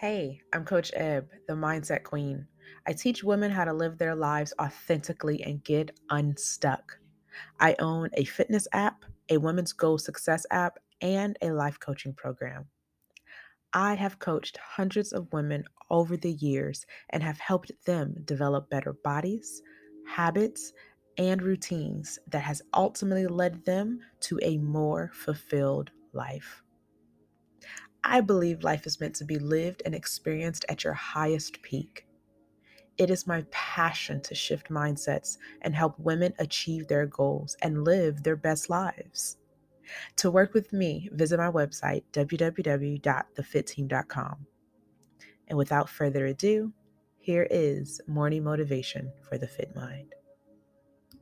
Hey, I'm Coach Eb, the Mindset Queen. I teach women how to live their lives authentically and get unstuck. I own a fitness app, a women's goal success app, and a life coaching program. I have coached hundreds of women over the years and have helped them develop better bodies, habits, and routines that has ultimately led them to a more fulfilled life. I believe life is meant to be lived and experienced at your highest peak. It is my passion to shift mindsets and help women achieve their goals and live their best lives. To work with me, visit my website, www.thefitteam.com. And without further ado, here is morning motivation for the fit mind.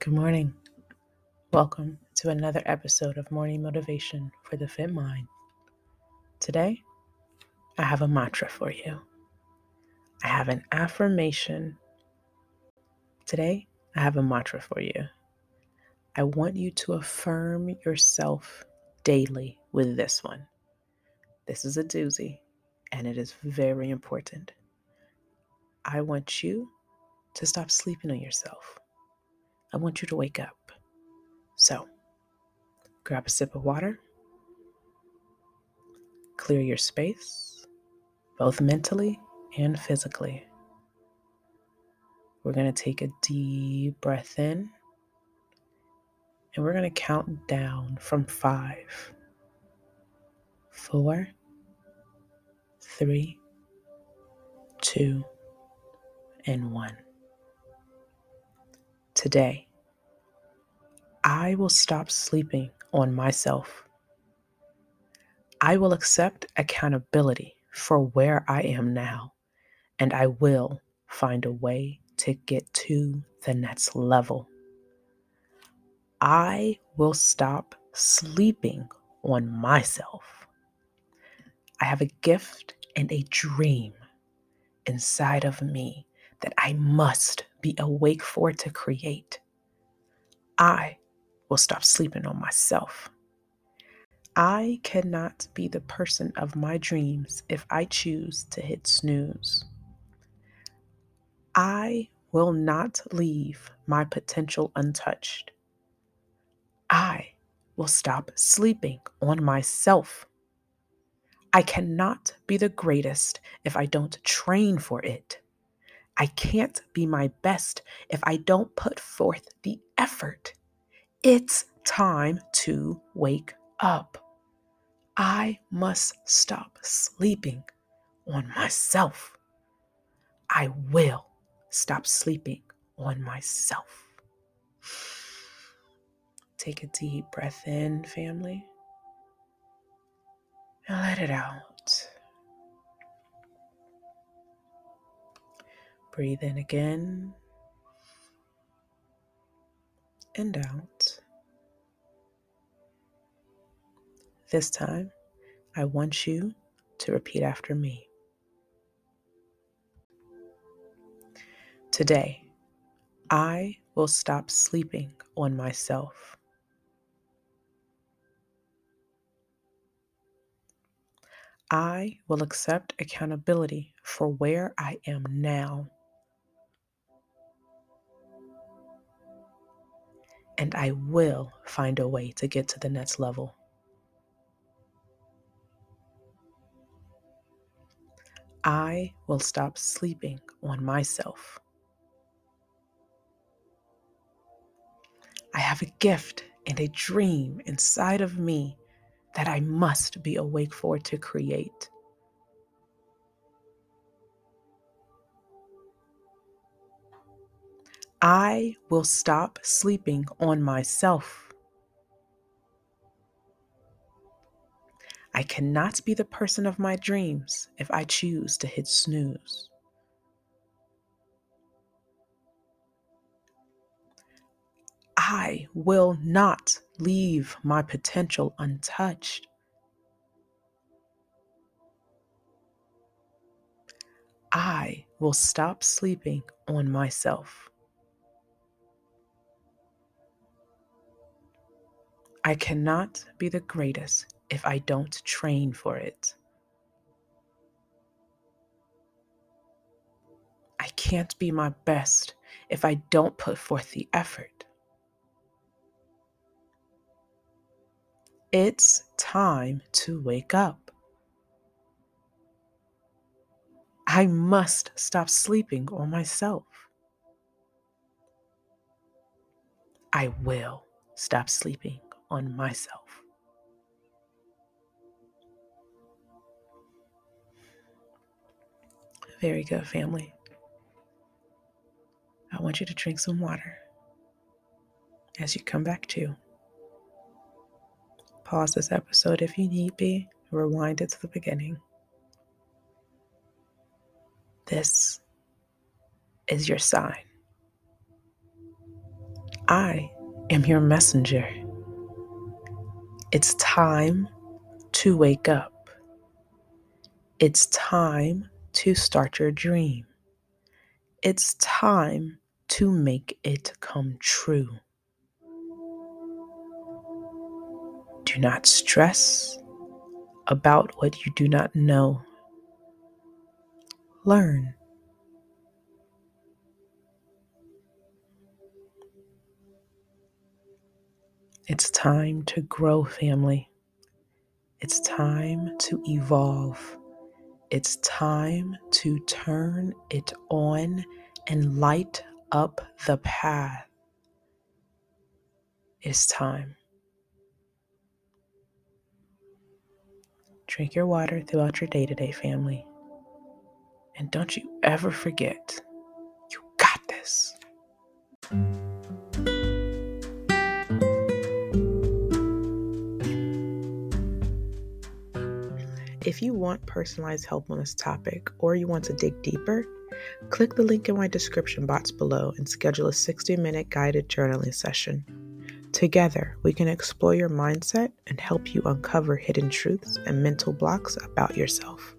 Good morning. Welcome to another episode of Morning Motivation for the Fit Mind. Today, I have a mantra for you. I have an affirmation. Today, I have a mantra for you. I want you to affirm yourself daily with this one. This is a doozy, and it is very important. I want you to stop sleeping on yourself. I want you to wake up. So, grab a sip of water, clear your space, both mentally and physically. We're going to take a deep breath in, and we're going to count down from 5, 4, 3, 2, and 1. Today, I will stop sleeping on myself. I will accept accountability for where I am now, and I will find a way to get to the next level. I will stop sleeping on myself. I have a gift and a dream inside of me that I must be awake for to create. I will stop sleeping on myself. I cannot be the person of my dreams if I choose to hit snooze. I will not leave my potential untouched. I will stop sleeping on myself. I cannot be the greatest if I don't train for it. I can't be my best if I don't put forth the effort. It's time to wake up. I must stop sleeping on myself. I will stop sleeping on myself. Take a deep breath in, family, and let it out. Breathe in again and out. This time, I want you to repeat after me. Today, I will stop sleeping on myself. I will accept accountability for where I am now, and I will find a way to get to the next level. I will stop sleeping on myself. I have a gift and a dream inside of me that I must be awake for to create. I will stop sleeping on myself. I cannot be the person of my dreams if I choose to hit snooze. I will not leave my potential untouched. I will stop sleeping on myself. I cannot be the greatest if I don't train for it. I can't be my best if I don't put forth the effort. It's time to wake up. I must stop sleeping on myself. I will stop sleeping on myself. Very good, family. I want you to drink some water. As you come back to, pause this episode if you need be, rewind it to the beginning. This is your sign. I am your messenger. It's time to wake up. It's time to start your dream. It's time to make it come true. Do not stress about what you do not know. Learn. It's time to grow, family. It's time to evolve. It's time to turn it on and light up the path. It's time. Drink your water throughout your day-to-day, family. And don't you ever forget, you got this. If you want personalized help on this topic or you want to dig deeper, click the link in my description box below and schedule a 60-minute guided journaling session. Together, we can explore your mindset and help you uncover hidden truths and mental blocks about yourself.